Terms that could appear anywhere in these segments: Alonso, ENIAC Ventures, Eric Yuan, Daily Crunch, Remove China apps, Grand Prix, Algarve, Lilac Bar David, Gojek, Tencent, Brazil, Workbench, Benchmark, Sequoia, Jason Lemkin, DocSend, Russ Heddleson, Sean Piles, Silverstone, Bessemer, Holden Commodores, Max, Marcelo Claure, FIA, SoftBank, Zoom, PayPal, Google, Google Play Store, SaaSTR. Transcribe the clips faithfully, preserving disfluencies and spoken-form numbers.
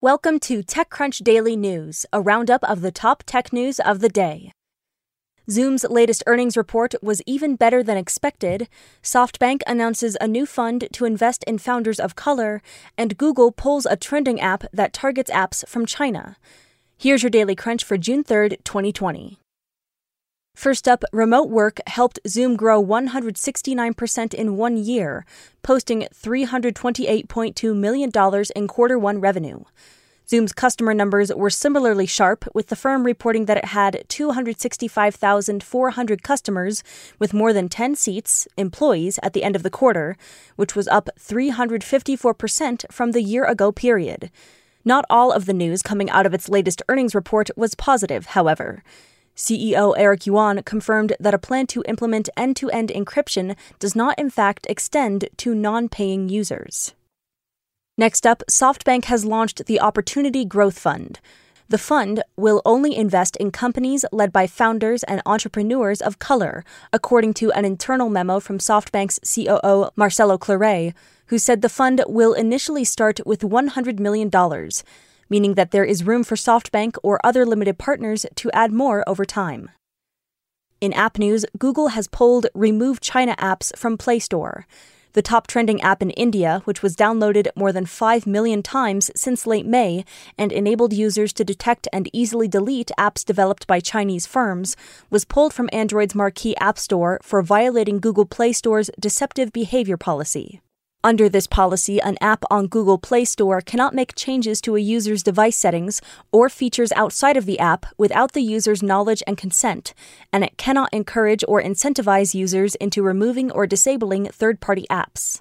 Welcome to TechCrunch Daily News, a roundup of the top tech news of the day. Zoom's latest earnings report was even better than expected. SoftBank announces a new fund to invest in founders of color, and Google pulls a trending app that targets apps from China. Here's your Daily Crunch for June third, twenty twenty. First up, remote work helped Zoom grow one hundred sixty-nine percent in one year, posting three hundred twenty-eight point two million dollars in quarter one revenue. Zoom's customer numbers were similarly sharp, with the firm reporting that it had two hundred sixty-five thousand four hundred customers with more than ten seats, employees, at the end of the quarter, which was up three hundred fifty-four percent from the year-ago period. Not all of the news coming out of its latest earnings report was positive, however. C E O Eric Yuan confirmed that a plan to implement end-to-end encryption does not in fact extend to non-paying users. Next up, SoftBank has launched the Opportunity Growth Fund. The fund will only invest in companies led by founders and entrepreneurs of color, according to an internal memo from SoftBank's C O O Marcelo Claure, who said the fund will initially start with one hundred million dollars, meaning that there is room for SoftBank or other limited partners to add more over time. In app news, Google has pulled Remove China apps from Play Store. The top trending app in India, which was downloaded more than five million times since late May and enabled users to detect and easily delete apps developed by Chinese firms, was pulled from Android's marquee App Store for violating Google Play Store's deceptive behavior policy. Under this policy, an app on Google Play Store cannot make changes to a user's device settings or features outside of the app without the user's knowledge and consent, and it cannot encourage or incentivize users into removing or disabling third-party apps.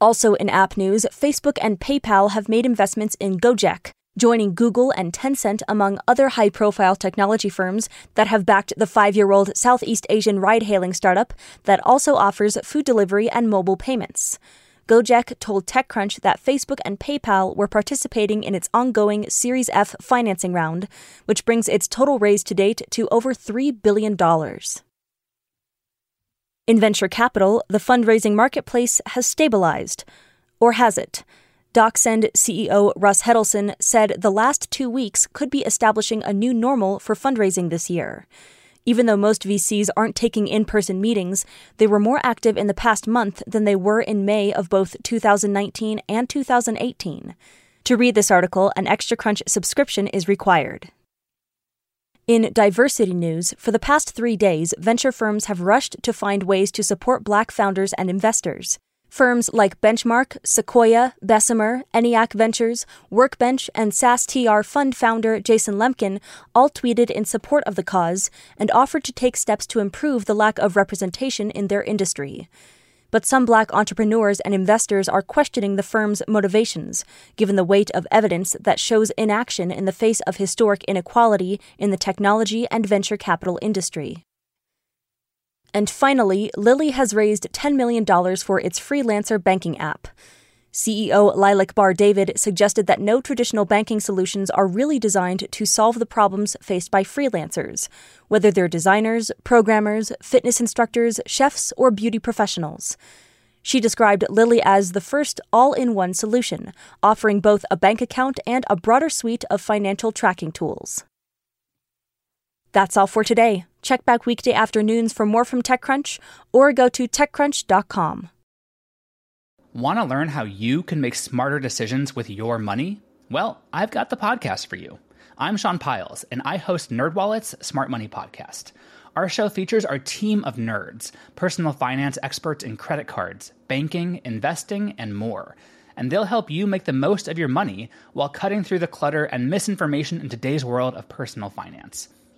Also in app news, Facebook and PayPal have made investments in Gojek, joining Google and Tencent among other high-profile technology firms that have backed the five-year-old Southeast Asian ride-hailing startup that also offers food delivery and mobile payments. Gojek told TechCrunch that Facebook and PayPal were participating in its ongoing Series F financing round, which brings its total raise to date to over three billion dollars. In venture capital, the fundraising marketplace has stabilized. Or has it? DocSend C E O Russ Heddleson said the last two weeks could be establishing a new normal for fundraising this year. Even though most V Cs aren't taking in-person meetings, they were more active in the past month than they were in May of both two thousand nineteen and two thousand eighteen. To read this article, an Extra Crunch subscription is required. In diversity news, for the past three days, venture firms have rushed to find ways to support Black founders and investors. Firms like Benchmark, Sequoia, Bessemer, ENIAC Ventures, Workbench, and SaaSTR fund founder Jason Lemkin all tweeted in support of the cause and offered to take steps to improve the lack of representation in their industry. But some Black entrepreneurs and investors are questioning the firm's motivations, given the weight of evidence that shows inaction in the face of historic inequality in the technology and venture capital industry. And finally, Lily has raised ten million dollars for its freelancer banking app. C E O Lilac Bar David suggested that no traditional banking solutions are really designed to solve the problems faced by freelancers, whether they're designers, programmers, fitness instructors, chefs, or beauty professionals. She described Lily as the first all-in-one solution, offering both a bank account and a broader suite of financial tracking tools. That's all for today. Check back weekday afternoons for more from TechCrunch or go to TechCrunch dot com. Want to learn how you can make smarter decisions with your money? Well, I've got the podcast for you. I'm Sean Piles, and I host NerdWallet's Smart Money Podcast. Our show features our team of nerds, personal finance experts in credit cards, banking, investing, and more. And they'll help you make the most of your money while cutting through the clutter and misinformation in today's world of personal finance.